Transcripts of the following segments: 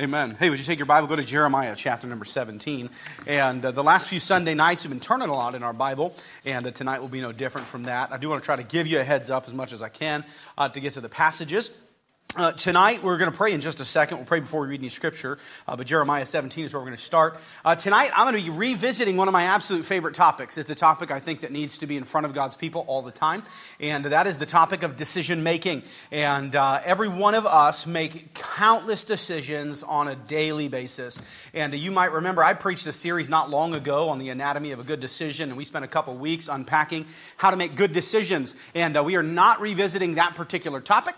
Amen. Hey, would you take your Bible, go to Jeremiah chapter number 17. And the last few Sunday nights we've been turning a lot in our Bible, and tonight will be no different from that. I do want to try to give you a heads up as much as I can to get to the passages. Tonight, we're going to pray in just a second. We'll pray before we read any scripture, but Jeremiah 17 is where we're going to start. Tonight, I'm going to be revisiting one of my absolute favorite topics. It's a topic I think that needs to be in front of God's people all the time, and that is the topic of decision-making. And every one of us make countless decisions on a daily basis. And you might remember, I preached a series not long ago on the anatomy of a good decision, and we spent a couple weeks unpacking how to make good decisions. And we are not revisiting that particular topic.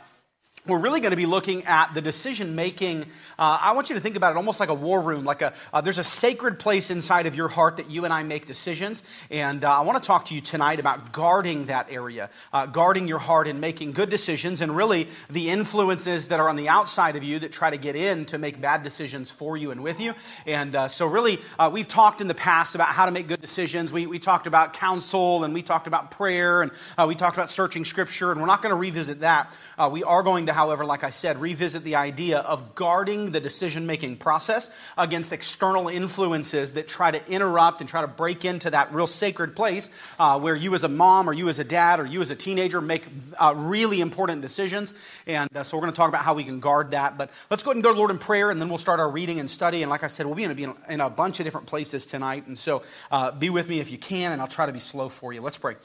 We're really going to be looking at the decision-making. I want you to think about it almost like a war room, like there's a sacred place inside of your heart that you and I make decisions, and I want to talk to you tonight about guarding that area, guarding your heart and making good decisions, and really the influences that are on the outside of you that try to get in to make bad decisions for you and with you. And so really, we've talked in the past about how to make good decisions. We talked about counsel, and we talked about prayer, and we talked about searching Scripture, and we're not going to revisit that. We are going to, however, like I said, revisit the idea of guarding the decision-making process against external influences that try to interrupt and try to break into that real sacred place where you as a mom or you as a dad or you as a teenager make really important decisions. And so we're going to talk about how we can guard that. But let's go ahead and go to the Lord in prayer, and then we'll start our reading and study. And like I said, we'll be going to be in a bunch of different places tonight. And so be with me if you can, and I'll try to be slow for you. Let's pray.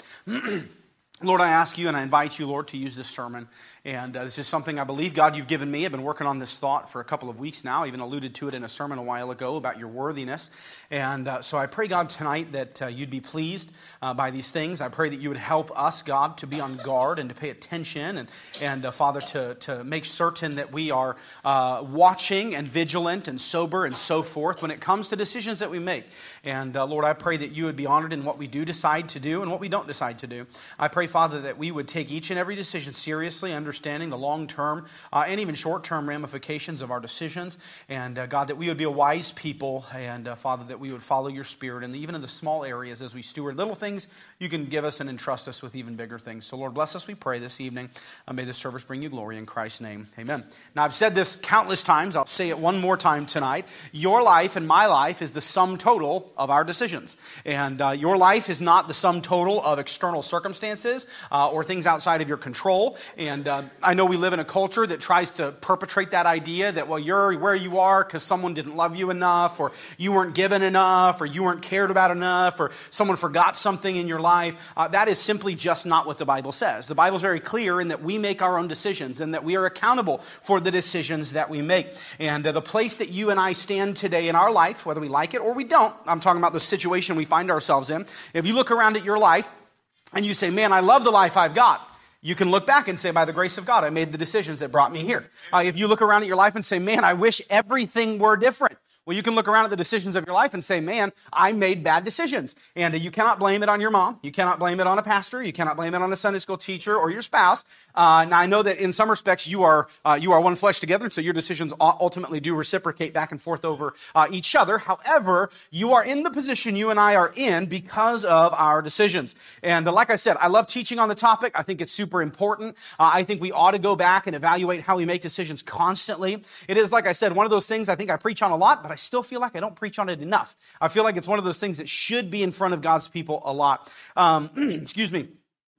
Lord, I ask you and I invite you, Lord, to use this sermon. And this is something I believe, God, you've given me. I've been working on this thought for a couple of weeks now. I even alluded to it in a sermon a while ago about your worthiness. And so I pray, God, tonight that you'd be pleased by these things. I pray that you would help us, God, to be on guard and to pay attention. And Father, to make certain that we are watching and vigilant and sober and so forth when it comes to decisions that we make. And Lord, I pray that you would be honored in what we do decide to do and what we don't decide to do. I pray, Father, that we would take each and every decision seriously, understanding the long-term and even short-term ramifications of our decisions. And God, that we would be a wise people. And Father, that we would follow your Spirit. And even in the small areas, as we steward little things, you can give us and entrust us with even bigger things. So Lord, bless us, we pray this evening. May this service bring you glory in Christ's name. Amen. Now, I've said this countless times. I'll say it one more time tonight. Your life and my life is the sum total of our decisions. And your life is not the sum total of external circumstances. Or things outside of your control. And I know we live in a culture that tries to perpetrate that idea that, well, you're where you are because someone didn't love you enough, or you weren't given enough, or you weren't cared about enough, or someone forgot something in your life. That is simply just not what the Bible says. The Bible is very clear in that we make our own decisions and that we are accountable for the decisions that we make. And the place that you and I stand today in our life, whether we like it or we don't, I'm talking about the situation we find ourselves in. If you look around at your life, and you say, man, I love the life I've got, you can look back and say, by the grace of God, I made the decisions that brought me here. If you look around at your life and say, man, I wish everything were different, well, you can look around at the decisions of your life and say, man, I made bad decisions. And you cannot blame it on your mom. You cannot blame it on a pastor. You cannot blame it on a Sunday school teacher or your spouse. Now, I know that in some respects, you are one flesh together, so your decisions ultimately do reciprocate back and forth over each other. However, you are in the position you and I are in because of our decisions. And like I said, I love teaching on the topic. I think it's super important. I think we ought to go back and evaluate how we make decisions constantly. It is, like I said, one of those things I think I preach on a lot, but I still feel like I don't preach on it enough. I feel like it's one of those things that should be in front of God's people a lot. Excuse me.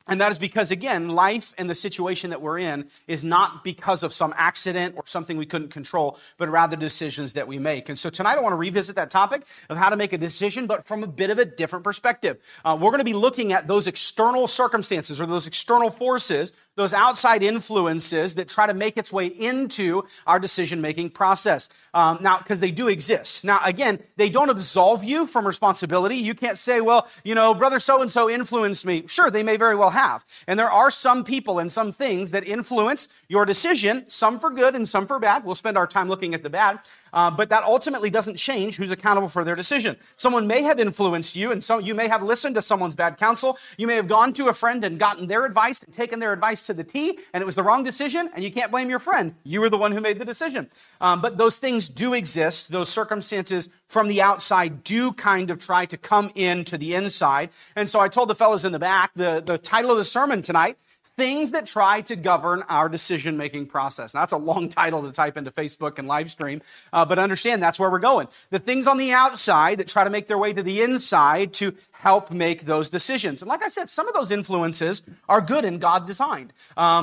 And that is because, again, life and the situation that we're in is not because of some accident or something we couldn't control, but rather decisions that we make. And so tonight I want to revisit that topic of how to make a decision, but from a bit of a different perspective. We're going to be looking at those external circumstances or those external forces, those outside influences that try to make its way into our decision-making process. Now, because they do exist. Now, again, they don't absolve you from responsibility. You can't say, well, you know, brother so-and-so influenced me. Sure, they may very well have. And there are some people and some things that influence your decision, some for good and some for bad. We'll spend our time looking at the bad. But that ultimately doesn't change who's accountable for their decision. Someone may have influenced you, and so you may have listened to someone's bad counsel. You may have gone to a friend and gotten their advice and taken their advice to the T, and it was the wrong decision, and you can't blame your friend. You were the one who made the decision. But those things do exist. Those circumstances from the outside do kind of try to come into the inside. And so I told the fellas in the back, the title of the sermon tonight, things that try to govern our decision-making process. Now, that's a long title to type into Facebook and live stream, but understand that's where we're going. The things on the outside that try to make their way to the inside to help make those decisions. And like I said, some of those influences are good and God-designed.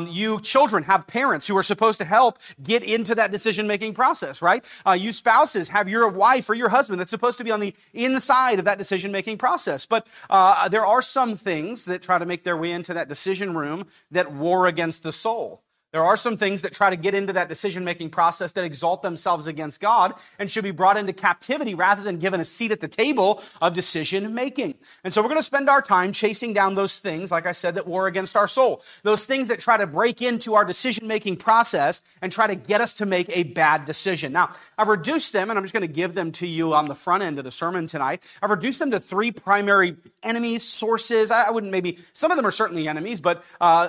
You children have parents who are supposed to help get into that decision-making process, right? You spouses have your wife or your husband that's supposed to be on the inside of that decision-making process. But there are some things that try to make their way into that decision room that war against the soul. There are some things that try to get into that decision-making process that exalt themselves against God and should be brought into captivity rather than given a seat at the table of decision-making. And so we're going to spend our time chasing down those things, like I said, that war against our soul. Those things that try to break into our decision-making process and try to get us to make a bad decision. Now, I've reduced them, and I'm just going to give them to you on the front end of the sermon tonight. I've reduced them to three primary enemies, sources. I wouldn't maybe, some of them are certainly enemies, but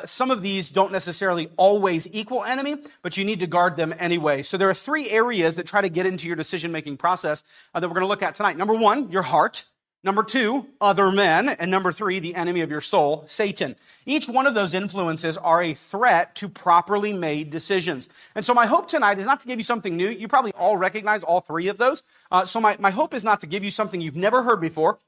some of these don't necessarily always equal enemy, but you need to guard them anyway. So there are three areas that try to get into your decision-making process that we're going to look at tonight. Number one, your heart. Number two, other men. And number three, the enemy of your soul, Satan. Each one of those influences are a threat to properly made decisions. And so my hope tonight is not to give you something new. You probably all recognize all three of those. So my hope is not to give you something you've never heard before,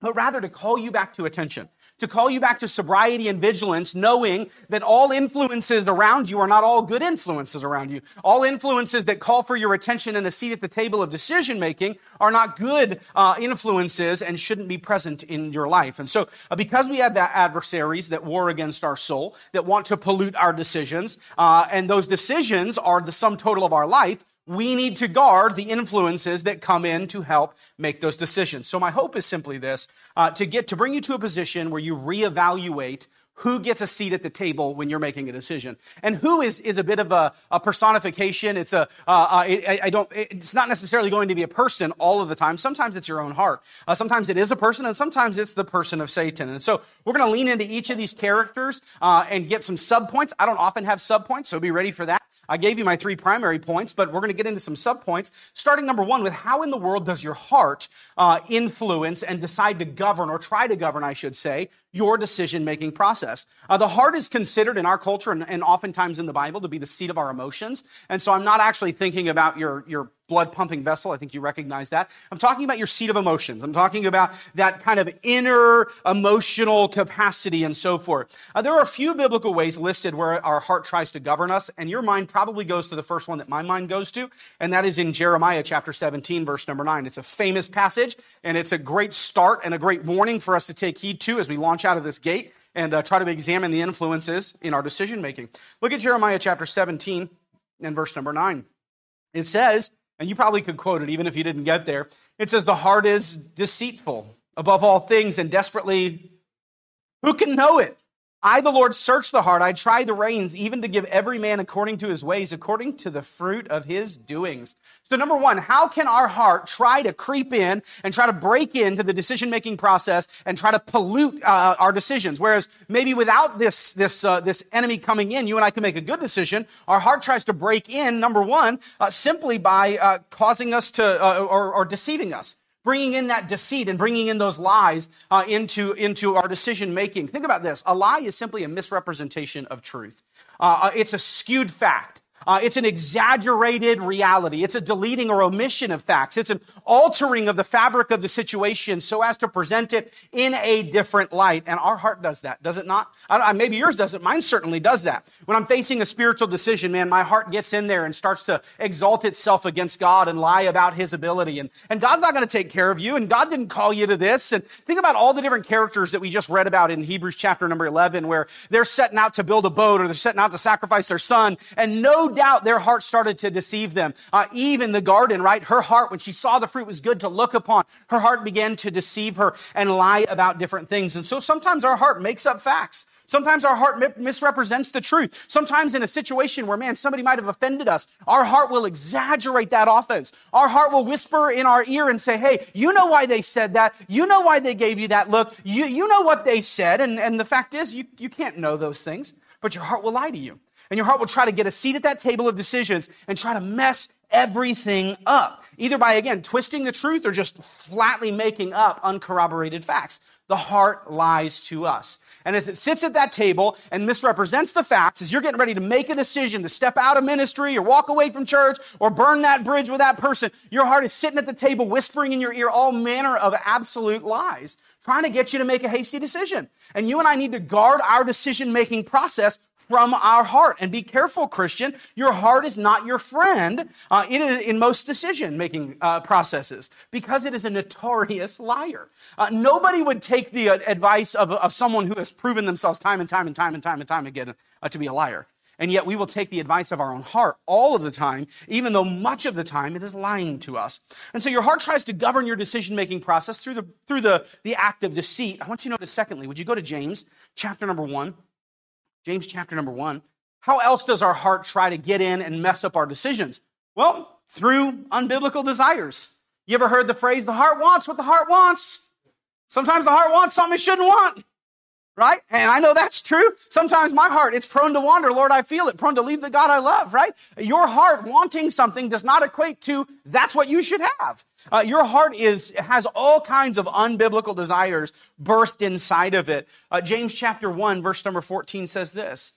but rather to call you back to attention, to call you back to sobriety and vigilance, knowing that all influences around you are not all good influences around you. All influences that call for your attention and a seat at the table of decision-making are not good influences and shouldn't be present in your life. And so because we have that adversaries that war against our soul, that want to pollute our decisions, and those decisions are the sum total of our life, we need to guard the influences that come in to help make those decisions. So my hope is simply this, to bring you to a position where you reevaluate who gets a seat at the table when you're making a decision. And who is a bit of a personification. It's it's not necessarily going to be a person all of the time. Sometimes it's your own heart. Sometimes it is a person, and sometimes it's the person of Satan. And so we're going to lean into each of these characters, and get some subpoints. I don't often have subpoints, so be ready for that. I gave you my three primary points, but we're going to get into some subpoints. Starting number one with how in the world does your heart influence and decide to govern, or try to govern, I should say, your decision-making process. The heart is considered in our culture and oftentimes in the Bible to be the seat of our emotions. And so I'm not actually thinking about your blood-pumping vessel. I think you recognize that. I'm talking about your seat of emotions. I'm talking about that kind of inner emotional capacity and so forth. There are a few biblical ways listed where our heart tries to govern us, and your mind probably goes to the first one that my mind goes to, and that is in Jeremiah chapter 17, verse number 9. It's a famous passage, and it's a great start and a great warning for us to take heed to as we launch out of this gate and try to examine the influences in our decision-making. Look at Jeremiah chapter 17 and verse number 9. It says, and you probably could quote it even if you didn't get there. It says, the heart is deceitful above all things and desperately, who can know it? I, the Lord, search the heart. I try the reins, even to give every man according to his ways, according to the fruit of his doings. So number one, how can our heart try to creep in and try to break into the decision-making process and try to pollute our decisions? Whereas maybe without this enemy coming in, you and I can make a good decision. Our heart tries to break in, number one, simply by causing us to, or deceiving us. Bringing in that deceit and bringing in those lies into our decision-making. Think about this. A lie is simply a misrepresentation of truth. It's a skewed fact. It's an exaggerated reality. It's a deleting or omission of facts. It's an altering of the fabric of the situation so as to present it in a different light. And our heart does that, does it not? Maybe yours doesn't. Mine certainly does that. When I'm facing a spiritual decision, man, my heart gets in there and starts to exalt itself against God and lie about his ability. And God's not going to take care of you. And God didn't call you to this. And think about all the different characters that we just read about in Hebrews chapter number 11, where they're setting out to build a boat or they're setting out to sacrifice their son. And no doubt their heart started to deceive them. Eve in the garden, right? Her heart, when she saw the fruit was good to look upon, her heart began to deceive her and lie about different things. And so sometimes our heart makes up facts. Sometimes our heart misrepresents the truth. Sometimes in a situation where, man, somebody might have offended us, our heart will exaggerate that offense. Our heart will whisper in our ear and say, hey, you know why they said that. You know why they gave you that look. You know what they said. And the fact is, you can't know those things, but your heart will lie to you. And your heart will try to get a seat at that table of decisions and try to mess everything up, either by, again, twisting the truth or just flatly making up uncorroborated facts. the heart lies to us. And as it sits at that table and misrepresents the facts, as you're getting ready to make a decision to step out of ministry or walk away from church or burn that bridge with that person, your heart is sitting at the table whispering in your ear all manner of absolute lies, trying to get you to make a hasty decision. And you and I need to guard our decision-making process from our heart. And be careful, Christian, your heart is not your friend in most decision-making processes, because it is a notorious liar. Nobody would take the advice of someone who has proven themselves time and time again to be a liar. And yet we will take the advice of our own heart all of the time, even though much of the time it is lying to us. And so your heart tries to govern your decision-making process through the act of deceit. I want you to notice, secondly, would you go to James chapter number 1? James chapter number 1. How else does our heart try to get in and mess up our decisions? Well, through unbiblical desires. You ever heard the phrase, the heart wants what the heart wants? Sometimes the heart wants something it shouldn't want. Right? And I know that's true. Sometimes my heart, it's prone to wander. Lord, I feel it. Prone to leave the God I love, right? Your heart wanting something does not equate to that's what you should have. Your heart has all kinds of unbiblical desires birthed inside of it. James chapter 1, verse number 14 says this,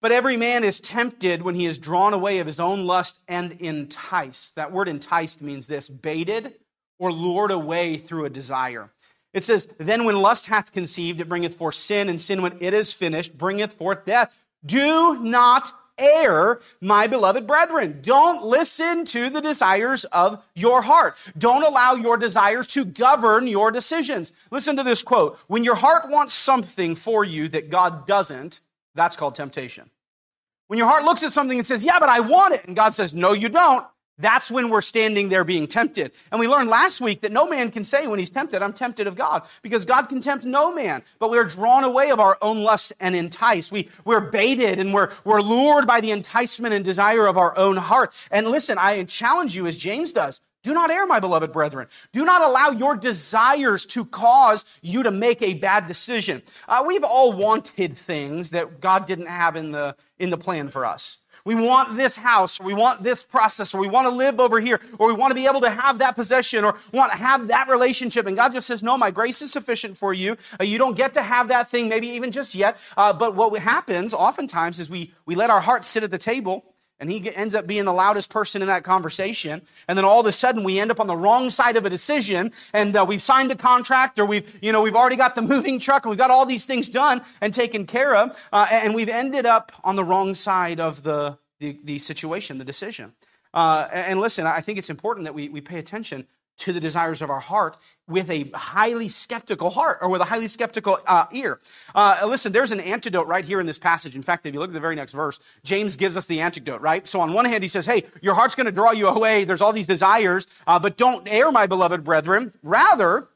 "But every man is tempted when he is drawn away of his own lust and enticed." That word enticed means this, baited or lured away through a desire. It says, "Then when lust hath conceived, it bringeth forth sin, and sin, when it is finished, bringeth forth death. Do not err, my beloved brethren." Don't listen to the desires of your heart. Don't allow your desires to govern your decisions. Listen to this quote. "When your heart wants something for you that God doesn't, that's called temptation." When your heart looks at something and says, "Yeah, but I want it," and God says, "No, you don't," that's when we're standing there being tempted. And we learned last week that no man can say when he's tempted, "I'm tempted of God," because God can tempt no man. But we're drawn away of our own lust and enticed. We're baited and we're lured by the enticement and desire of our own heart. And listen, I challenge you as James does, do not err, my beloved brethren. Do not allow your desires to cause you to make a bad decision. We've all wanted things that God didn't have in the plan for us. We want this house, or we want this process, or we want to live over here, or we want to be able to have that possession, or want to have that relationship. And God just says, "No, my grace is sufficient for you. You don't get to have that thing, maybe even just yet." But what happens oftentimes is we let our heart sit at the table, and he ends up being the loudest person in that conversation. And then all of a sudden we end up on the wrong side of a decision, and we've signed a contract, or we've already got the moving truck, and we've got all these things done and taken care of, and we've ended up on the wrong side of the situation, the decision. And listen, I think it's important that we pay attention to the desires of our heart with a highly skeptical heart, or with a highly skeptical ear. Listen, there's an antidote right here in this passage. In fact, if you look at the very next verse, James gives us the antidote, right? So on one hand, he says, "Hey, your heart's going to draw you away. There's all these desires, but don't err, my beloved brethren. Rather,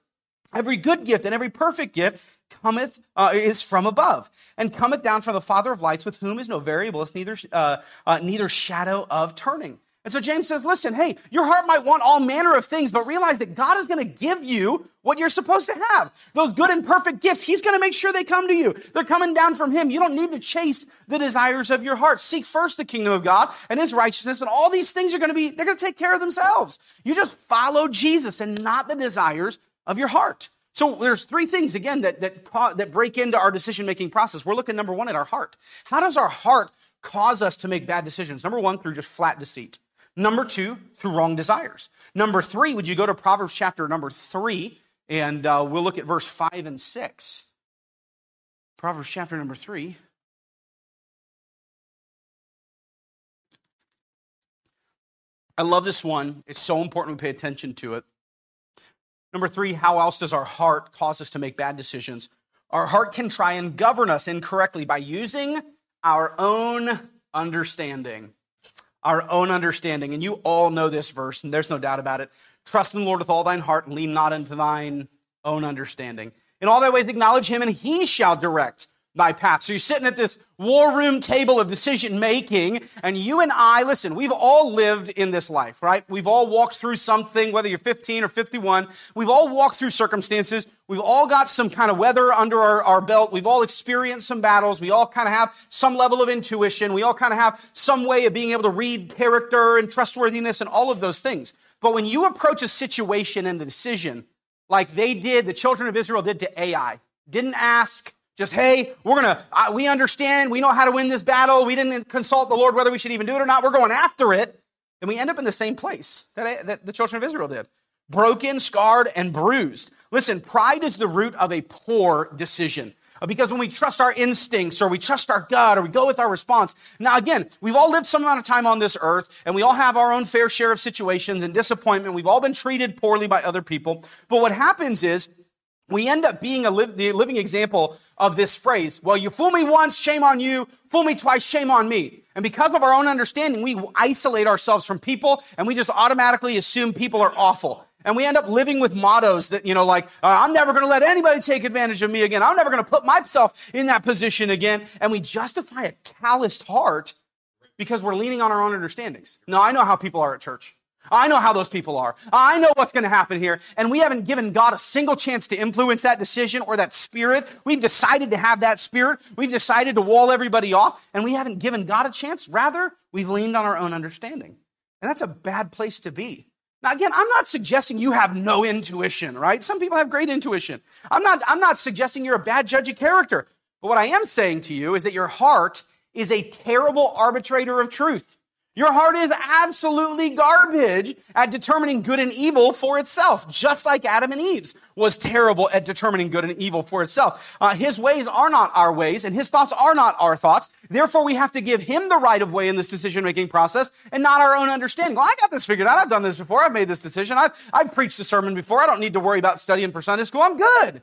every good gift and every perfect gift cometh is from above, and cometh down from the Father of lights, with whom is no variableness, neither shadow of turning." And so James says, listen, hey, your heart might want all manner of things, but realize that God is going to give you what you're supposed to have. Those good and perfect gifts, he's going to make sure they come to you. They're coming down from him. You don't need to chase the desires of your heart. Seek first the kingdom of God and his righteousness, and all these things they're going to take care of themselves. You just follow Jesus and not the desires of your heart. So there's three things, again, that break into our decision-making process. We're looking, number one, at our heart. How does our heart cause us to make bad decisions? Number one, through just flat deceit. Number two, through wrong desires. Number three, would you go to Proverbs chapter number 3, and we'll look at verse 5 and 6. Proverbs chapter number 3. I love this one. It's so important we pay attention to it. Number 3, how else does our heart cause us to make bad decisions? Our heart can try and govern us incorrectly by using our own understanding. Our own understanding. And you all know this verse, and there's no doubt about it. "Trust in the Lord with all thine heart, and lean not unto thine own understanding. In all thy ways acknowledge him, and he shall direct thy path." So you're sitting at this war room table of decision making, and you and I, listen, we've all lived in this life, right? We've all walked through something, whether you're 15 or 51. We've all walked through circumstances. We've all got some kind of weather under our belt. We've all experienced some battles. We all kind of have some level of intuition. We all kind of have some way of being able to read character and trustworthiness and all of those things. But when you approach a situation and a decision like they did, the children of Israel did to Ai. Didn't ask, just, hey, we understand, we know how to win this battle. We didn't consult the Lord whether we should even do it or not. We're going after it. And we end up in the same place that the children of Israel did. Broken, scarred, and bruised. Listen, pride is the root of a poor decision. Because when we trust our instincts or we trust our gut or we go with our response. Now, again, we've all lived some amount of time on this earth and we all have our own fair share of situations and disappointment. We've all been treated poorly by other people. But what happens is we end up being the living example of this phrase. Well, you fool me once, shame on you. Fool me twice, shame on me. And because of our own understanding, we isolate ourselves from people and we just automatically assume people are awful. And we end up living with mottos that, I'm never going to let anybody take advantage of me again. I'm never going to put myself in that position again. And we justify a calloused heart because we're leaning on our own understandings. No, I know how people are at church. I know how those people are. I know what's going to happen here. And we haven't given God a single chance to influence that decision or that spirit. We've decided to have that spirit. We've decided to wall everybody off. And we haven't given God a chance. Rather, we've leaned on our own understanding. And that's a bad place to be. Now, again, I'm not suggesting you have no intuition, right? Some people have great intuition. I'm not suggesting you're a bad judge of character. But what I am saying to you is that your heart is a terrible arbitrator of truth. Your heart is absolutely garbage at determining good and evil for itself, just like Adam and Eve's was terrible at determining good and evil for itself. His ways are not our ways, and his thoughts are not our thoughts. Therefore, we have to give him the right of way in this decision-making process and not our own understanding. Well, I got this figured out. I've done this before. I've made this decision. I've preached a sermon before. I don't need to worry about studying for Sunday school. I'm good.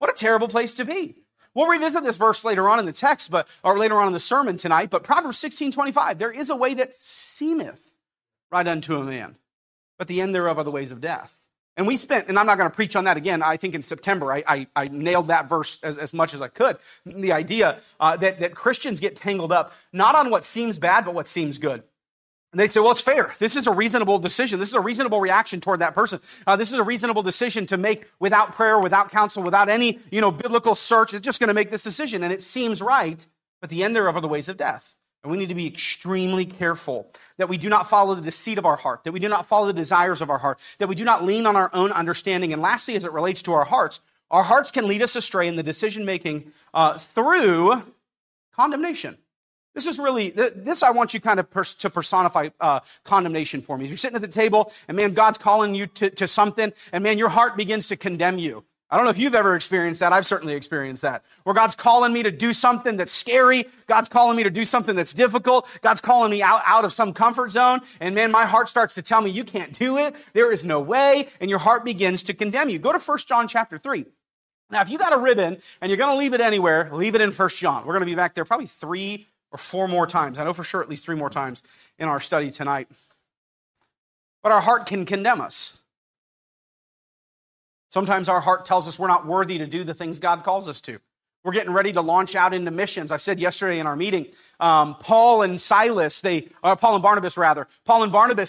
What a terrible place to be. We'll revisit this verse later on in the text, or later on in the sermon tonight, but Proverbs 16:25, there is a way that seemeth right unto a man, but the end thereof are the ways of death. And we spent, and I'm not going to preach on that again, I think in September, I nailed that verse as much as I could, the idea that Christians get tangled up, not on what seems bad, but what seems good. And they say, well, it's fair. This is a reasonable decision. This is a reasonable reaction toward that person. This is a reasonable decision to make without prayer, without counsel, without any, biblical search. It's just going to make this decision, and it seems right, but the end thereof are the ways of death. And we need to be extremely careful that we do not follow the deceit of our heart, that we do not follow the desires of our heart, that we do not lean on our own understanding. And lastly, as it relates to our hearts can lead us astray in the decision-making through condemnation. This is really, this I want you kind of to personify condemnation for me. You're sitting at the table and man, God's calling you to something and man, your heart begins to condemn you. I don't know if you've ever experienced that. I've certainly experienced that. Where God's calling me to do something that's scary. God's calling me to do something that's difficult. God's calling me out of some comfort zone. And man, my heart starts to tell me you can't do it. There is no way. And your heart begins to condemn you. Go to 1 John chapter 3. Now, if you got a ribbon and you're going to leave it anywhere, leave it in 1 John. We're going to be back there probably four more times. I know for sure at least three more times in our study tonight. But our heart can condemn us. Sometimes our heart tells us we're not worthy to do the things God calls us to. We're getting ready to launch out into missions. I said yesterday in our meeting, Paul and Barnabas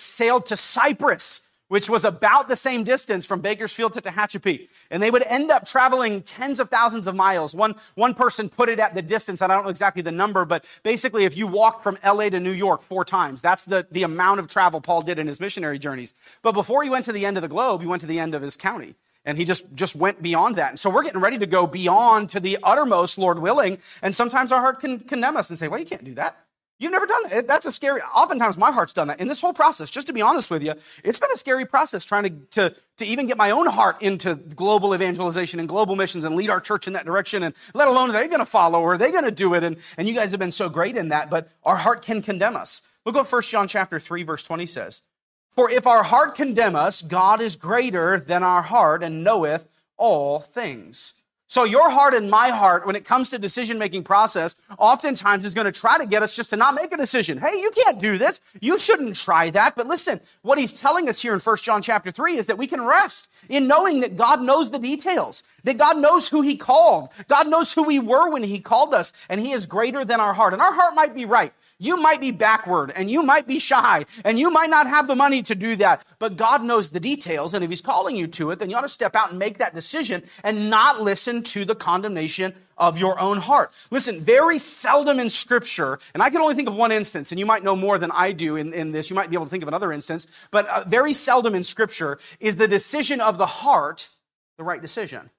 sailed to Cyprus, which was about the same distance from Bakersfield to Tehachapi. And they would end up traveling tens of thousands of miles. One person put it at the distance, and I don't know exactly the number, but basically if you walked from LA to New York 4 times, that's the amount of travel Paul did in his missionary journeys. But before he went to the end of the globe, he went to the end of his county. And he just went beyond that. And so we're getting ready to go beyond to the uttermost, Lord willing. And sometimes our heart can condemn us and say, well, you can't do that. You've never done that. That's a scary, oftentimes my heart's done that. In this whole process, just to be honest with you, it's been a scary process trying to even get my own heart into global evangelization and global missions and lead our church in that direction. And let alone, are they going to follow or are they going to do it? And you guys have been so great in that, but our heart can condemn us. Look what 1 John chapter 3, verse 20 says. For if our heart condemn us, God is greater than our heart and knoweth all things. So your heart and my heart, when it comes to decision-making process, oftentimes is going to try to get us just to not make a decision. Hey, you can't do this. You shouldn't try that. But listen, what he's telling us here in 1 John chapter 3 is that we can rest in knowing that God knows the details, that God knows who he called. God knows who we were when he called us, and he is greater than our heart. And our heart might be right. You might be backward, and you might be shy, and you might not have the money to do that. But God knows the details, and if he's calling you to it, then you ought to step out and make that decision and not listen to the condemnation of your own heart. Listen, very seldom in Scripture, and I can only think of one instance, and you might know more than I do in this. You might be able to think of another instance, but very seldom in Scripture is the decision of the heart the right decision.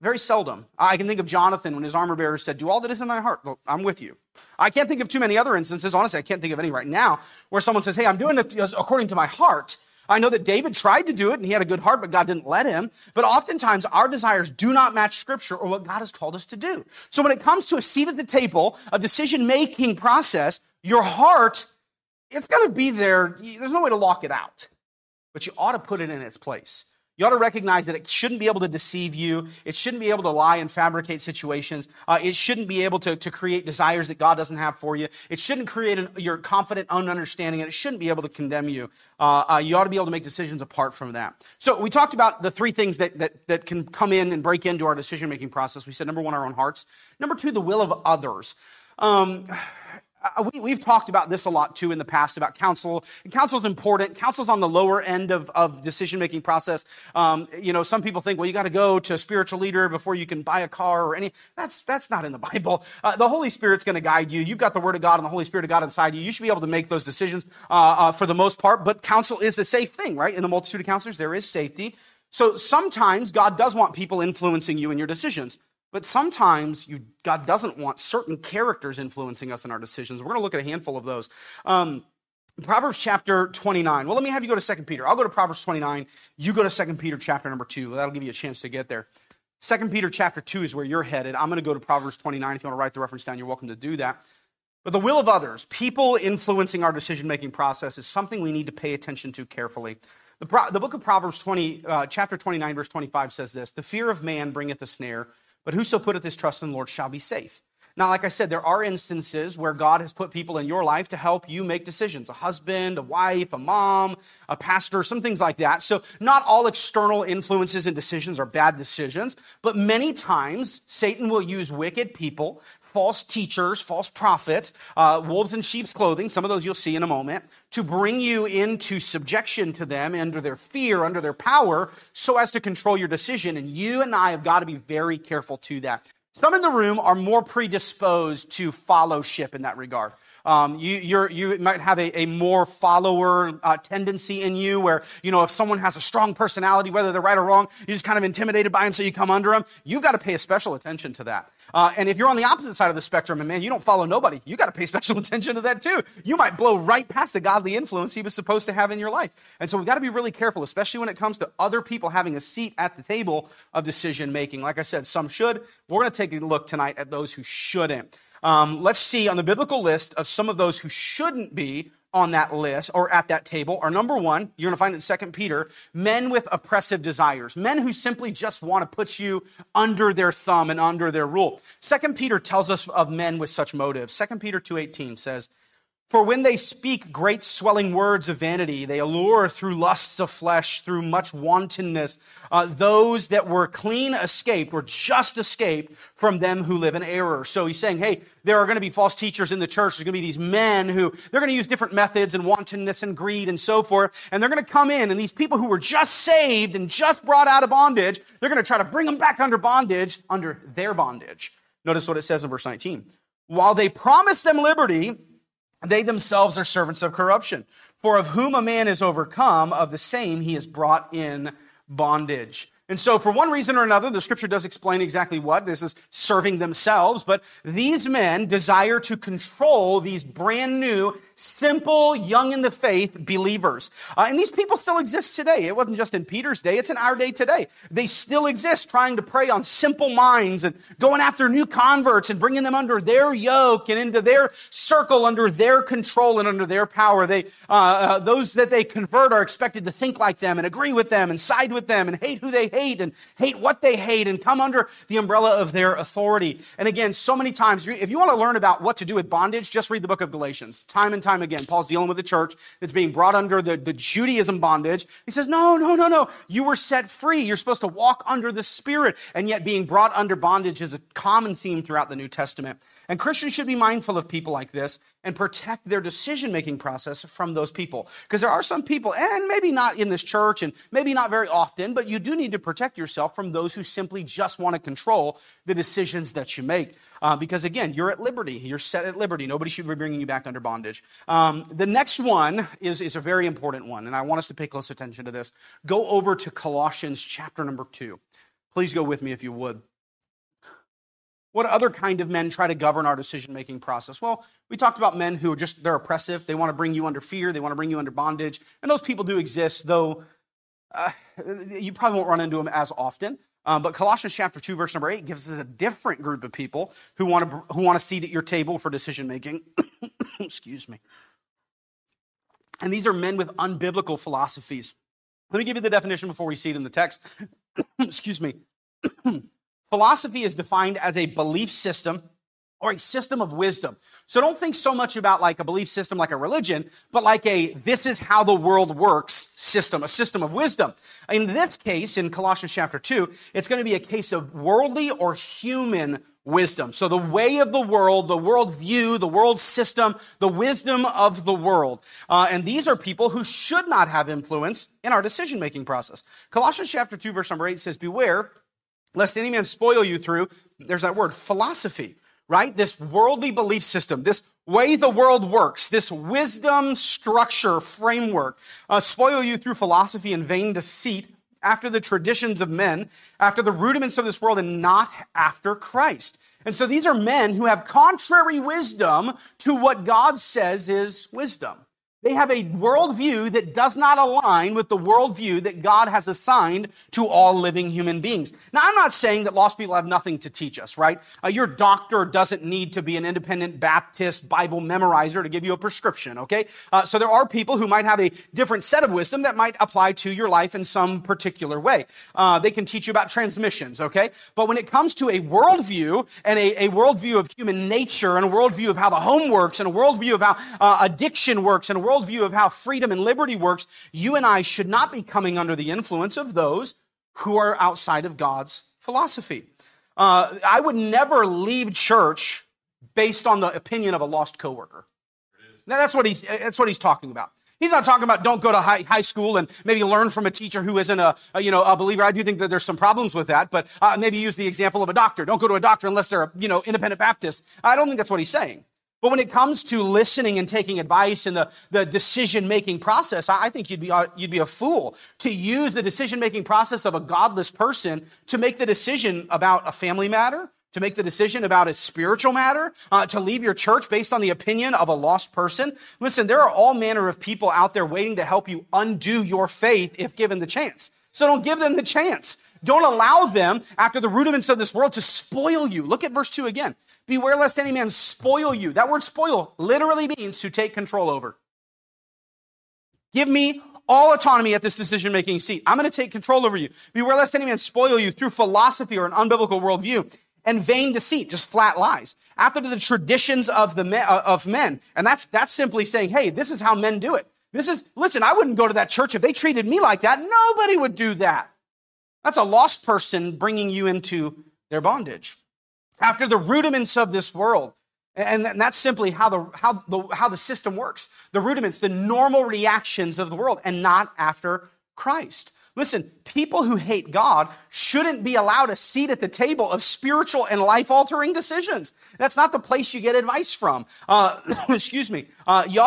Very seldom. I can think of Jonathan when his armor bearer said, do all that is in thy heart. Look, I'm with you. I can't think of too many other instances. Honestly, I can't think of any right now where someone says, hey, I'm doing it according to my heart. I know that David tried to do it and he had a good heart, but God didn't let him. But oftentimes our desires do not match Scripture or what God has called us to do. So when it comes to a seat at the table, a decision-making process, your heart, it's going to be there. There's no way to lock it out, but you ought to put it in its place. You ought to recognize that it shouldn't be able to deceive you. It shouldn't be able to lie and fabricate situations. It shouldn't be able to create desires that God doesn't have for you. It shouldn't create your confident own understanding, and it shouldn't be able to condemn you. You ought to be able to make decisions apart from that. So we talked about the three things that can come in and break into our decision-making process. We said, number one, our own hearts. Number two, the will of others. We've talked about this a lot, too, in the past about counsel. And counsel's important. Counsel's on the lower end of decision-making process. Some people think, well, you got to go to a spiritual leader before you can buy a car or any. That's not in the Bible. The Holy Spirit's going to guide you. You've got the Word of God and the Holy Spirit of God inside you. You should be able to make those decisions for the most part. But counsel is a safe thing, right? In the multitude of counselors, there is safety. So sometimes God does want people influencing you in your decisions. But sometimes God doesn't want certain characters influencing us in our decisions. We're going to look at a handful of those. Proverbs chapter 29. Well, let me have you go to 2 Peter. I'll go to Proverbs 29. You go to 2 Peter chapter number 2. That'll give you a chance to get there. 2 Peter chapter 2 is where you're headed. I'm going to go to Proverbs 29. If you want to write the reference down, you're welcome to do that. But the will of others, people influencing our decision-making process, is something we need to pay attention to carefully. The book of Proverbs chapter 29, verse 25 says this, "The fear of man bringeth a snare, but whoso putteth his trust in the Lord shall be safe." Now, like I said, there are instances where God has put people in your life to help you make decisions. A husband, a wife, a mom, a pastor, some things like that. So not all external influences and decisions are bad decisions, but many times Satan will use wicked people, false teachers, false prophets, wolves in sheep's clothing, some of those you'll see in a moment, to bring you into subjection to them, under their fear, under their power, so as to control your decision. And you and I have got to be very careful to that. Some in the room are more predisposed to followship in that regard. You might have a more follower tendency in you where, if someone has a strong personality, whether they're right or wrong, you're just kind of intimidated by them, so you come under them. You've got to pay a special attention to that. And if you're on the opposite side of the spectrum, and man, you don't follow nobody, you got to pay special attention to that too. You might blow right past the godly influence he was supposed to have in your life. And so we've got to be really careful, especially when it comes to other people having a seat at the table of decision making. Like I said, some should. We're going to take a look tonight at those who shouldn't. Let's see on the biblical list of some of those who shouldn't be on that list or at that table are number one, you're going to find it in 2 Peter, men with oppressive desires, men who simply just want to put you under their thumb and under their rule. 2 Peter tells us of men with such motives. 2 Peter 2:18 says, "For when they speak great swelling words of vanity, they allure through lusts of flesh, through much wantonness. Those that were clean escaped, or just escaped from them who live in error." So he's saying, hey, there are going to be false teachers in the church. There's going to be these men who, they're going to use different methods and wantonness and greed and so forth. And they're going to come in, and these people who were just saved and just brought out of bondage, they're going to try to bring them back under bondage, under their bondage. Notice what it says in verse 19. "While they promise them liberty, they themselves are servants of corruption. For of whom a man is overcome, of the same he is brought in bondage." And so for one reason or another, the scripture does explain exactly what. This is serving themselves, but these men desire to control these brand new, simple, young in the faith believers. And these people still exist today. It wasn't just in Peter's day. It's in our day today. They still exist trying to prey on simple minds and going after new converts and bringing them under their yoke and into their circle, under their control and under their power. Those that they convert are expected to think like them and agree with them and side with them and hate who they hate and hate what they hate and come under the umbrella of their authority. And again, so many times, if you want to learn about what to do with bondage, just read the book of Galatians. Time and time again, Paul's dealing with a church that's being brought under the Judaism bondage. He says, no. You were set free. You're supposed to walk under the Spirit. And yet being brought under bondage is a common theme throughout the New Testament. And Christians should be mindful of people like this. and protect their decision-making process from those people. Because there are some people, and maybe not in this church and maybe not very often, but you do need to protect yourself from those who simply just want to control the decisions that you make. Because again, you're at liberty. You're set at liberty. Nobody should be bringing you back under bondage. The next one is a very important one, and I want us to pay close attention to this. Go over to Colossians chapter number 2. Please go with me if you would. What other kind of men try to govern our decision-making process? Well, we talked about men who are just, they're oppressive. They want to bring you under fear. They want to bring you under bondage. And those people do exist, though you probably won't run into them as often. But Colossians chapter 2, verse number 8 gives us a different group of people who want to seat at your table for decision-making. Excuse me. And these are men with unbiblical philosophies. Let me give you the definition before we see it in the text. Excuse me. Philosophy is defined as a belief system or a system of wisdom. So don't think so much about like a belief system like a religion, but like a this is how the world works system, a system of wisdom. In this case, in Colossians chapter 2, it's going to be a case of worldly or human wisdom. So the way of the world view, the world system, the wisdom of the world. And these are people who should not have influence in our decision-making process. Colossians chapter 2, verse number 8 says, "Beware, lest any man spoil you through," there's that word, philosophy, right? This worldly belief system, this way the world works, this wisdom structure framework, spoil you through philosophy and vain deceit after the traditions of men, after the rudiments of this world, and not after Christ. And so these are men who have contrary wisdom to what God says is wisdom. They have a worldview that does not align with the worldview that God has assigned to all living human beings. Now, I'm not saying that lost people have nothing to teach us, right? Your doctor doesn't need to be an independent Baptist Bible memorizer to give you a prescription, okay? So there are people who might have a different set of wisdom that might apply to your life in some particular way. They can teach you about transmissions, okay? But when it comes to a worldview and a worldview of human nature and a worldview of how the home works and a worldview of how addiction works and a worldview of how freedom and liberty works, you and I should not be coming under the influence of those who are outside of God's philosophy. I would never leave church based on the opinion of a lost coworker. Now, that's what he's talking about. He's not talking about don't go to high school and maybe learn from a teacher who isn't a believer. I do think that there's some problems with that, but maybe use the example of a doctor. Don't go to a doctor unless they're independent Baptist. I don't think that's what he's saying. But when it comes to listening and taking advice and the decision-making process, I think you'd be a fool to use the decision-making process of a godless person to make the decision about a family matter, to make the decision about a spiritual matter, to leave your church based on the opinion of a lost person. Listen, there are all manner of people out there waiting to help you undo your faith if given the chance. So don't give them the chance. Don't allow them, after the rudiments of this world, to spoil you. Look at verse 2 again. "Beware lest any man spoil you." That word spoil literally means to take control over. Give me all autonomy at this decision-making seat. I'm going to take control over you. "Beware lest any man spoil you through philosophy," or an unbiblical worldview, "and vain deceit," just flat lies, "after the traditions of men. And that's simply saying, hey, this is how men do it. Listen, I wouldn't go to that church if they treated me like that. Nobody would do that. That's a lost person bringing you into their bondage. "After the rudiments of this world," and that's simply how the system works. The rudiments, the normal reactions of the world, "and not after Christ." Listen, people who hate God shouldn't be allowed a seat at the table of spiritual and life-altering decisions. That's not the place you get advice from. You ought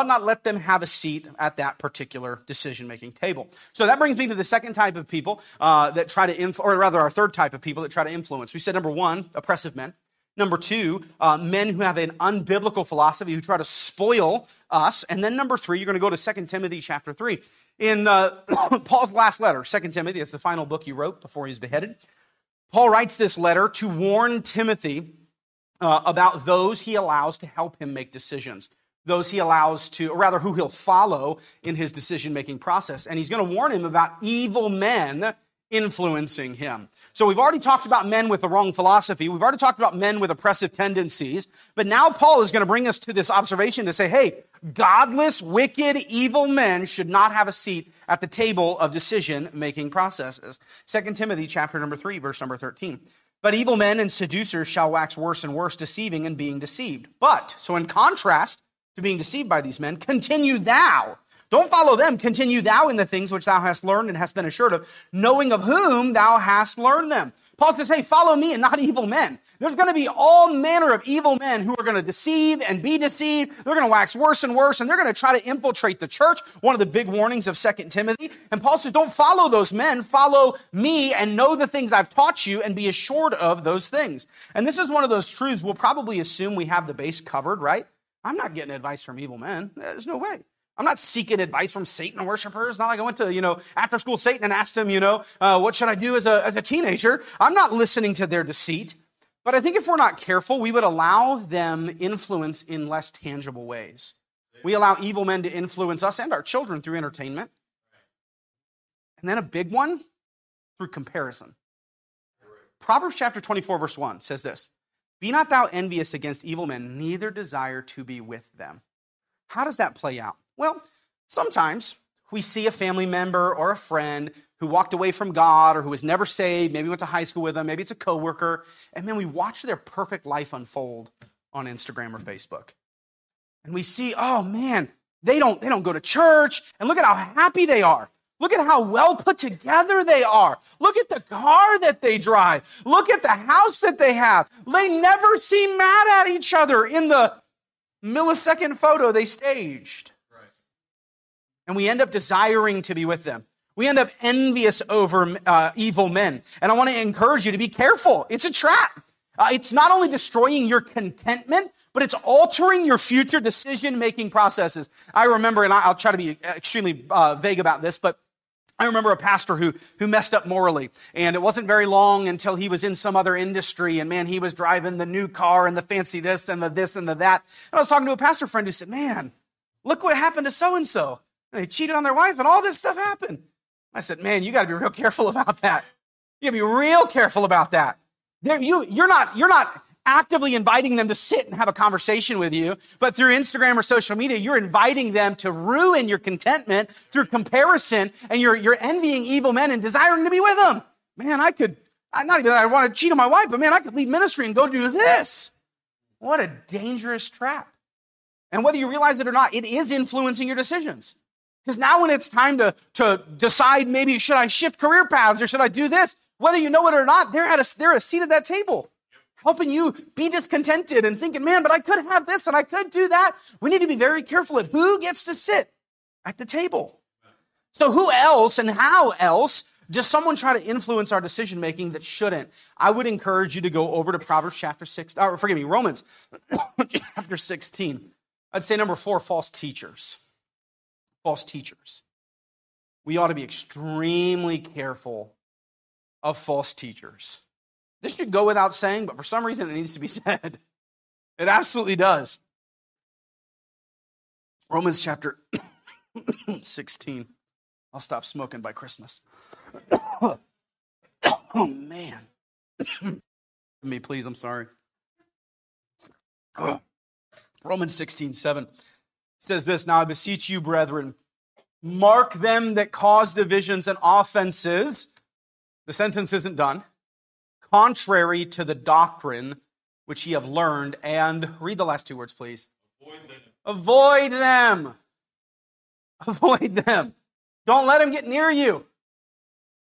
not let them have a seat at that particular decision-making table. So that brings me to the second type of people that try to, our third type of people that try to influence. We said number one, oppressive men. Number two, men who have an unbiblical philosophy who try to spoil us. And then number three, you're going to go to 2 Timothy chapter 3. In Paul's last letter, 2 Timothy, it's the final book he wrote before he was beheaded. Paul writes this letter to warn Timothy about those he allows to help him make decisions, who he'll follow in his decision-making process. And he's going to warn him about evil men influencing him. So we've already talked about men with the wrong philosophy. We've already talked about men with oppressive tendencies. But now Paul is going to bring us to this observation to say, hey, godless, wicked, evil men should not have a seat at the table of decision-making processes. 2 Timothy chapter number 3, verse number 13. "But evil men and seducers shall wax worse and worse, deceiving and being deceived." But, so in contrast to being deceived by these men, continue thou. Don't follow them. Continue thou in the things which thou hast learned and hast been assured of, knowing of whom thou hast learned them. Paul's going to say, follow me and not evil men. There's going to be all manner of evil men who are going to deceive and be deceived. They're going to wax worse and worse, and they're going to try to infiltrate the church. One of the big warnings of 2 Timothy. And Paul says, don't follow those men. Follow me and know the things I've taught you and be assured of those things. And this is one of those truths we'll probably assume we have the base covered, right? I'm not getting advice from evil men. There's no way. I'm not seeking advice from Satan worshipers. It's not like I went to, after school Satan and asked him, what should I do as a teenager? I'm not listening to their deceit. But I think if we're not careful, we would allow them influence in less tangible ways. We allow evil men to influence us and our children through entertainment. And then a big one, through comparison. Proverbs chapter 24, verse 1 says this, "Be not thou envious against evil men, neither desire to be with them." How does that play out? Well, sometimes we see a family member or a friend who walked away from God or who was never saved, maybe went to high school with them, maybe it's a coworker, and then we watch their perfect life unfold on Instagram or Facebook. And we see, oh man, they don't go to church, and look at how happy they are. Look at how well put together they are. Look at the car that they drive. Look at the house that they have. They never seem mad at each other in the millisecond photo they staged. Right. And we end up desiring to be with them. We end up envious over evil men. And I want to encourage you to be careful. It's a trap. It's not only destroying your contentment, but it's altering your future decision-making processes. I remember, and I'll try to be extremely vague about this, but I remember a pastor who messed up morally, and it wasn't very long until he was in some other industry, and man, he was driving the new car and the fancy this and the that. And I was talking to a pastor friend who said, man, look what happened to so-and-so. They cheated on their wife, and all this stuff happened. I said, man, you got to be real careful about that. You got to be real careful about that. You're not actively inviting them to sit and have a conversation with you, but through Instagram or social media, you're inviting them to ruin your contentment through comparison, and you're envying evil men and desiring to be with them. Man, I want to cheat on my wife, but man, I could leave ministry and go do this. What a dangerous trap. And whether you realize it or not, it is influencing your decisions. Because now when it's time to decide, maybe should I shift career paths or should I do this? Whether you know it or not, they're at a seat at that table, helping you be discontented and thinking, man, but I could have this and I could do that. We need to be very careful at who gets to sit at the table. So who else and how else does someone try to influence our decision-making that shouldn't? I would encourage you to go over to Romans chapter 16. I'd say number 4, false teachers. False teachers. We ought to be extremely careful of false teachers. This should go without saying, but for some reason it needs to be said. It absolutely does. Romans chapter 16. I'll stop smoking by Christmas. Oh, man. Me, please, I'm sorry. Romans 16:7. Says this, "Now I beseech you, brethren, mark them that cause divisions and offenses," the sentence isn't done, "contrary to the doctrine which ye have learned," and read the last 2 words, please. Avoid them. Avoid them. Don't let them get near you.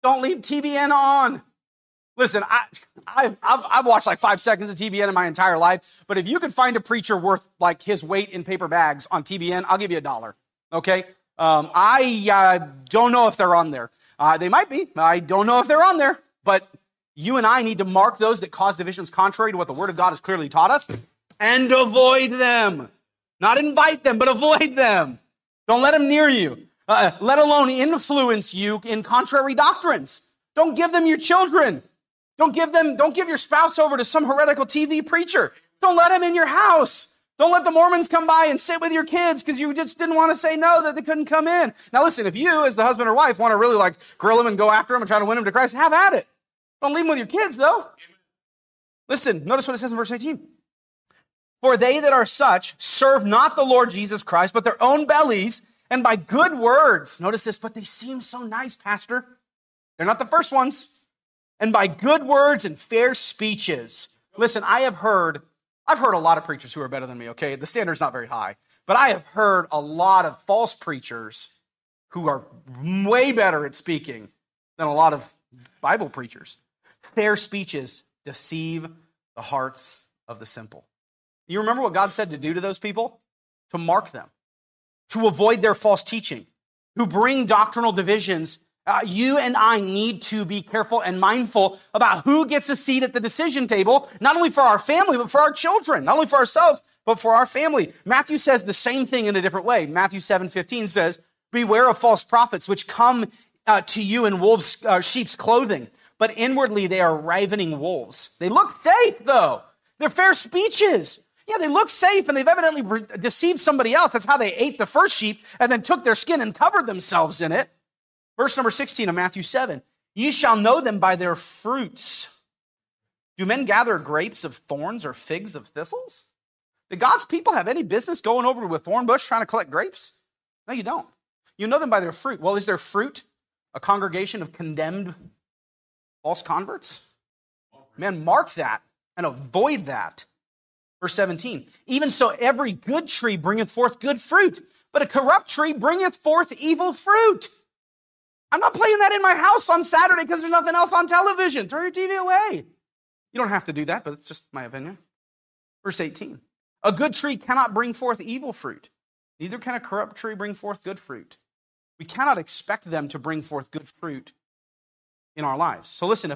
Don't leave TBN on. Listen, I've watched like 5 seconds of TBN in my entire life, but if you could find a preacher worth like his weight in paper bags on TBN, I'll give you $1, okay? I don't know if they're on there. They might be. I don't know if they're on there, but you and I need to mark those that cause divisions contrary to what the Word of God has clearly taught us and avoid them. Not invite them, but avoid them. Don't let them near you, let alone influence you in contrary doctrines. Don't give them your children. Don't give your spouse over to some heretical TV preacher. Don't let them in your house. Don't let the Mormons come by and sit with your kids because you just didn't want to say no, that they couldn't come in. Now listen, if you as the husband or wife want to really like grill them and go after them and try to win them to Christ, have at it. Don't leave them with your kids though. Listen, notice what it says in verse 18. "For they that are such serve not the Lord Jesus Christ, but their own bellies, and by good words," notice this, "but they seem so nice, Pastor. They're not the first ones. And by good words and fair speeches." Listen, I've heard a lot of preachers who are better than me, okay? The standard's not very high. But I have heard a lot of false preachers who are way better at speaking than a lot of Bible preachers. Their speeches deceive the hearts of the simple. You remember what God said to do to those people? To mark them, to avoid their false teaching, who bring doctrinal divisions. You and I need to be careful and mindful about who gets a seat at the decision table, not only for our family, but for our children, not only for ourselves, but for our family. Matthew says the same thing in a different way. Matthew 7:15 says, beware of false prophets, which come to you in sheep's clothing, but inwardly they are ravening wolves. They look safe, though. They're fair speeches. Yeah, they look safe, and they've evidently deceived somebody else. That's how they ate the first sheep and then took their skin and covered themselves in it. Verse number 16 of Matthew 7, ye shall know them by their fruits. Do men gather grapes of thorns or figs of thistles? Do God's people have any business going over to a thorn bush trying to collect grapes? No, you don't. You know them by their fruit. Well, is their fruit a congregation of condemned false converts? Man, mark that and avoid that. Verse 17, even so every good tree bringeth forth good fruit, but a corrupt tree bringeth forth evil fruit. I'm not playing that in my house on Saturday because there's nothing else on television. Throw your TV away. You don't have to do that, but it's just my opinion. Verse 18, a good tree cannot bring forth evil fruit. Neither can a corrupt tree bring forth good fruit. We cannot expect them to bring forth good fruit in our lives. So listen,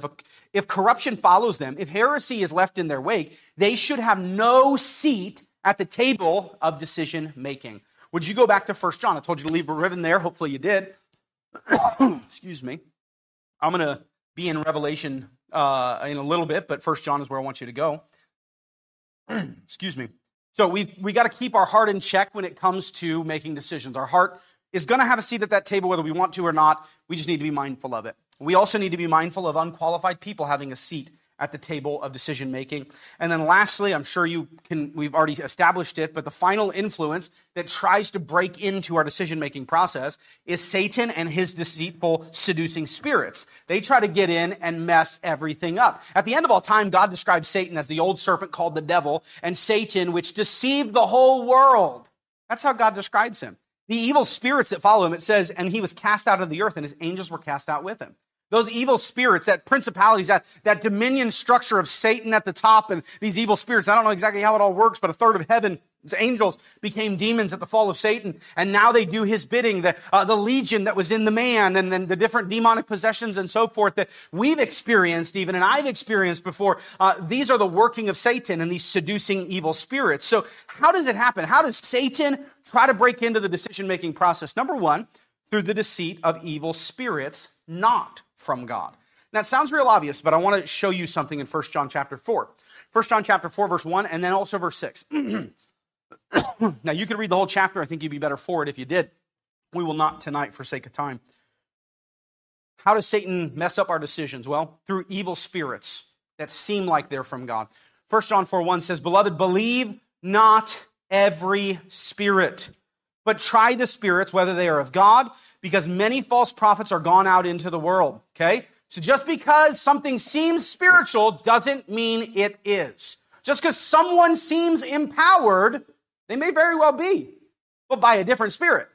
if corruption follows them, if heresy is left in their wake, they should have no seat at the table of decision-making. Would you go back to 1 John? I told you to leave a ribbon there. Hopefully you did. Excuse me. I'm going to be in Revelation in a little bit, but 1 John is where I want you to go. Excuse me. So we got to keep our heart in check when it comes to making decisions. Our heart is going to have a seat at that table whether we want to or not. We just need to be mindful of it. We also need to be mindful of unqualified people having a seat at the table of decision-making. And then lastly, I'm sure we've already established it, but the final influence that tries to break into our decision-making process is Satan and his deceitful, seducing spirits. They try to get in and mess everything up. At the end of all time, God describes Satan as the old serpent called the devil, and Satan, which deceived the whole world. That's how God describes him. The evil spirits that follow him, it says, and he was cast out of the earth, and his angels were cast out with him. Those evil spirits, that principalities, that dominion structure of Satan at the top and these evil spirits, I don't know exactly how it all works, but a third of heaven, its angels, became demons at the fall of Satan, and now they do his bidding, the legion that was in the man, and then the different demonic possessions and so forth that we've experienced even, and I've experienced before. These are the working of Satan and these seducing evil spirits. So how does it happen? How does Satan try to break into the decision-making process? Number one, through the deceit of evil spirits, not from God. Now, it sounds real obvious, but I want to show you something in 1 John chapter 4. 1 John chapter 4, verse 1, and then also verse 6. Now, you could read the whole chapter. I think you'd be better for it if you did. We will not tonight for sake of time. How does Satan mess up our decisions? Well, through evil spirits that seem like they're from God. 1 John 4, 1 says, beloved, believe not every spirit, but try the spirits, whether they are of God, because many false prophets are gone out into the world, okay? So just because something seems spiritual doesn't mean it is. Just because someone seems empowered, they may very well be, but by a different spirit.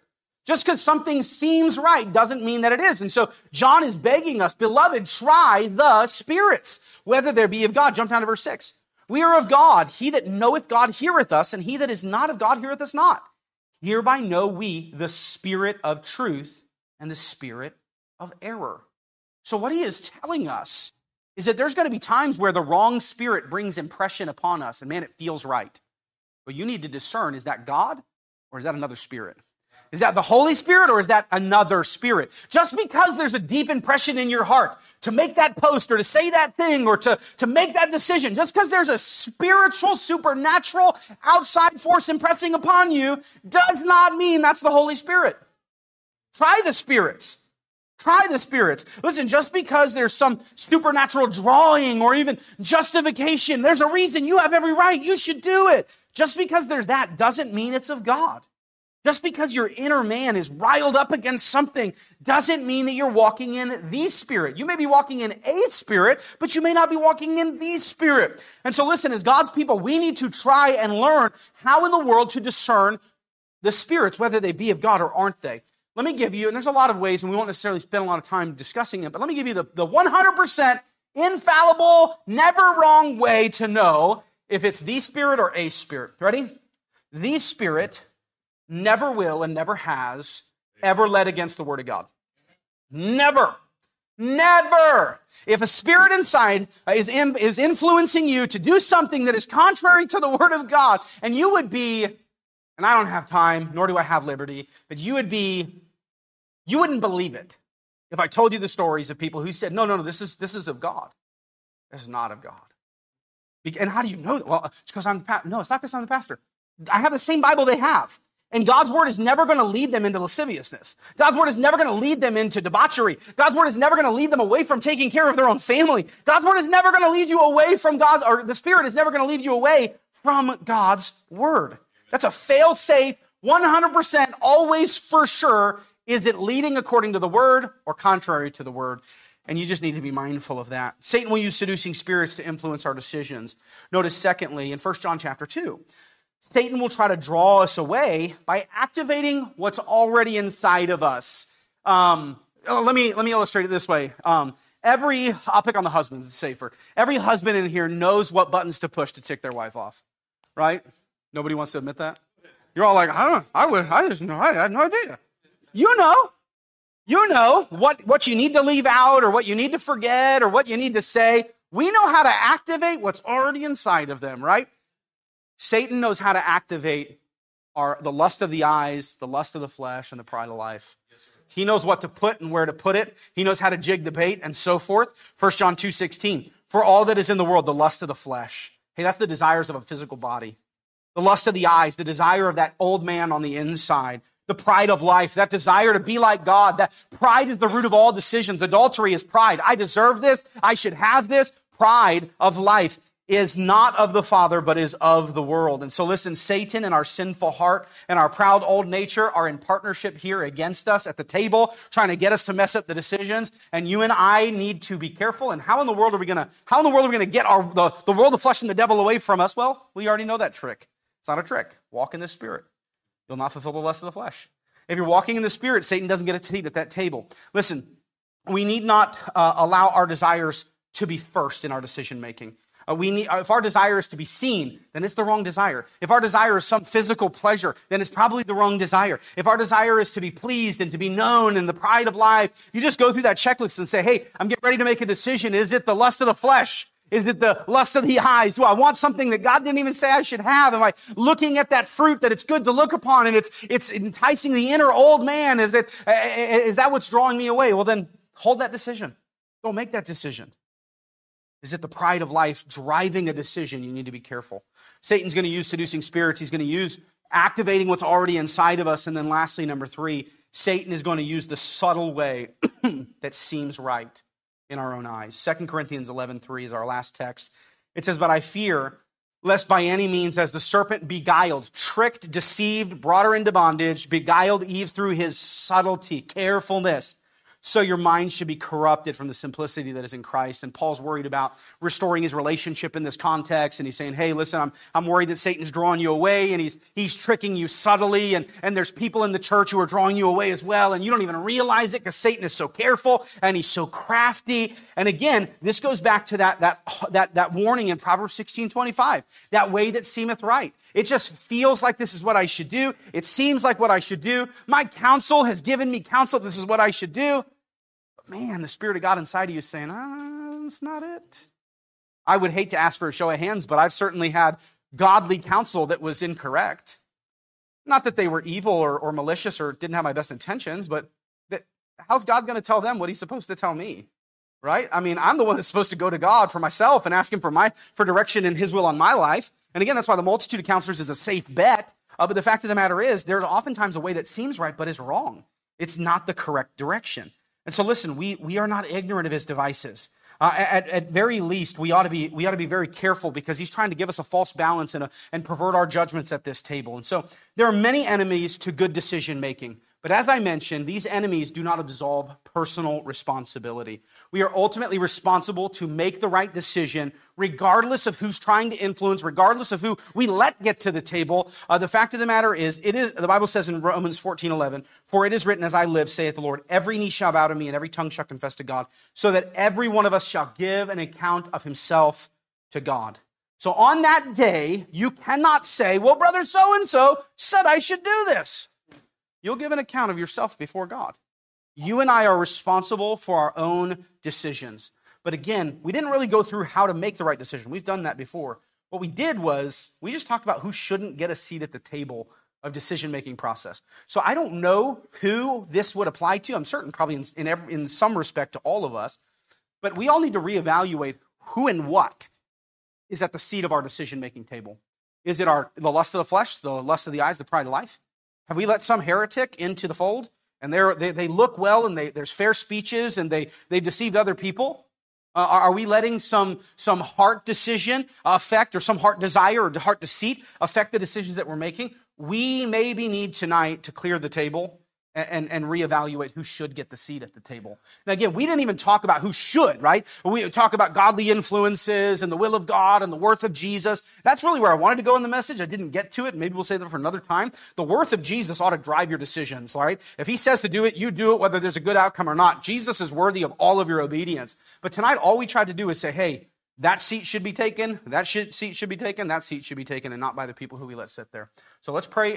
Just because something seems right doesn't mean that it is. And so John is begging us, beloved, try the spirits, whether they be of God. Jump down to verse 6. We are of God. He that knoweth God heareth us, and he that is not of God heareth us not. Hereby know we the spirit of truth and the spirit of error. So what he is telling us is that there's going to be times where the wrong spirit brings impression upon us, and man, it feels right. But you need to discern, is that God or is that another spirit? Is that the Holy Spirit or is that another spirit? Just because there's a deep impression in your heart to make that post or to say that thing or to make that decision, just because there's a spiritual, supernatural, outside force impressing upon you does not mean that's the Holy Spirit. Try the spirits. Try the spirits. Listen, just because there's some supernatural drawing or even justification, there's a reason you have every right. You should do it. Just because there's that doesn't mean it's of God. Just because your inner man is riled up against something doesn't mean that you're walking in the spirit. You may be walking in a spirit, but you may not be walking in the spirit. And so listen, as God's people, we need to try and learn how in the world to discern the spirits, whether they be of God or aren't they. Let me give you, and there's a lot of ways, and we won't necessarily spend a lot of time discussing it, but let me give you the 100% infallible, never wrong way to know if it's the spirit or a spirit. Ready? The spirit never will and never has ever led against the word of God. Never. Never. If a spirit inside is influencing you to do something that is contrary to the word of God, and you would be, and I don't have time, nor do I have liberty, but you wouldn't believe it if I told you the stories of people who said, no, this is of God. This is not of God. And how do you know that? Well, it's because I'm the pastor. No, it's not because I'm the pastor. I have the same Bible they have. And God's word is never going to lead them into lasciviousness. God's word is never going to lead them into debauchery. God's word is never going to lead them away from taking care of their own family. God's word is never going to lead you away from God, or the Spirit is never going to lead you away from God's word. That's a fail-safe, 100%, always for sure. Is it leading according to the word or contrary to the word? And you just need to be mindful of that. Satan will use seducing spirits to influence our decisions. Notice secondly, in 1 John chapter 2, Satan will try to draw us away by activating what's already inside of us. Let me illustrate it this way. I'll pick on the husbands, it's safer. Every husband in here knows what buttons to push to tick their wife off, right? Nobody wants to admit that? You're all like, I have no idea. You know what you need to leave out or what you need to forget or what you need to say. We know how to activate what's already inside of them, right? Satan knows how to activate the lust of the eyes, the lust of the flesh, and the pride of life. He knows what to put and where to put it. He knows how to jig the bait and so forth. 1 John 2:16, for all that is in the world, the lust of the flesh. Hey, that's the desires of a physical body. The lust of the eyes, the desire of that old man on the inside. The pride of life, that desire to be like God, that pride is the root of all decisions. Adultery is pride. I deserve this. I should have this. Pride of life is not of the Father, but is of the world. And so listen, Satan and our sinful heart and our proud old nature are in partnership here against us at the table, trying to get us to mess up the decisions. And you and I need to be careful. And how in the world are we going to get the world of flesh and the devil away from us? Well, we already know that trick. It's not a trick. Walk in the Spirit. You'll not fulfill the lust of the flesh. If you're walking in the Spirit, Satan doesn't get a seat at that table. Listen, we need not allow our desires to be first in our decision-making. If our desire is to be seen, then it's the wrong desire. If our desire is some physical pleasure, then it's probably the wrong desire. If our desire is to be pleased and to be known and the pride of life, you just go through that checklist and say, hey, I'm getting ready to make a decision. Is it the lust of the flesh? Is it the lust of the eyes? Do I want something that God didn't even say I should have? Am I looking at that fruit that it's good to look upon and it's enticing the inner old man? Is that what's drawing me away? Well, then hold that decision. Don't make that decision. Is it the pride of life driving a decision? You need to be careful. Satan's going to use seducing spirits. He's going to use activating what's already inside of us. And then lastly, number three, Satan is going to use the subtle way that seems right in our own eyes. 2 Corinthians 11:3 is our last text. It says, but I fear lest by any means as the serpent beguiled, tricked, deceived, brought her into bondage, beguiled Eve through his subtlety, carefulness. So your mind should be corrupted from the simplicity that is in Christ. And Paul's worried about restoring his relationship in this context. And he's saying, hey, listen, I'm worried that Satan's drawing you away and he's tricking you subtly. And there's people in the church who are drawing you away as well. And you don't even realize it because Satan is so careful and he's so crafty. And again, this goes back to that warning in Proverbs 16:25, that way that seemeth right. It just feels like this is what I should do. It seems like what I should do. My counsel has given me counsel. This is what I should do. Man, the Spirit of God inside of you is saying, that's not it. I would hate to ask for a show of hands, but I've certainly had godly counsel that was incorrect. Not that they were evil or malicious or didn't have my best intentions, but how's God going to tell them what he's supposed to tell me, right? I mean, I'm the one that's supposed to go to God for myself and ask him for direction and his will on my life. And again, that's why the multitude of counselors is a safe bet. But the fact of the matter is, there's oftentimes a way that seems right, but is wrong. It's not the correct direction. And so listen, we are not ignorant of his devices. At very least, we ought to be very careful because he's trying to give us a false balance and pervert our judgments at this table. And so there are many enemies to good decision making. But as I mentioned, these enemies do not absolve personal responsibility. We are ultimately responsible to make the right decision, regardless of who's trying to influence, regardless of who we let get to the table. The fact of the matter is, the Bible says in Romans 14:11, "For it is written, as I live, saith the Lord, every knee shall bow to me, and every tongue shall confess to God, so that every one of us shall give an account of himself to God." So on that day, you cannot say, "Well, brother so-and-so said I should do this." You'll give an account of yourself before God. You and I are responsible for our own decisions. But again, we didn't really go through how to make the right decision. We've done that before. What we did was we just talked about who shouldn't get a seat at the table of decision-making process. So I don't know who this would apply to. I'm certain probably in some respect to all of us. But we all need to reevaluate who and what is at the seat of our decision-making table. Is it the lust of the flesh, the lust of the eyes, the pride of life? Have we let some heretic into the fold? And they look well, and there's fair speeches, and they've deceived other people? Are we letting some heart decision affect, or some heart desire or heart deceit affect the decisions that we're making? We maybe need tonight to clear the table and reevaluate who should get the seat at the table. Now, again, we didn't even talk about who should, right? We talk about godly influences and the will of God and the worth of Jesus. That's really where I wanted to go in the message. I didn't get to it. Maybe we'll save that for another time. The worth of Jesus ought to drive your decisions, right? If he says to do it, you do it, whether there's a good outcome or not. Jesus is worthy of all of your obedience. But tonight, all we tried to do is say, hey, that seat should be taken, that seat should be taken, that seat should be taken, and not by the people who we let sit there. So let's pray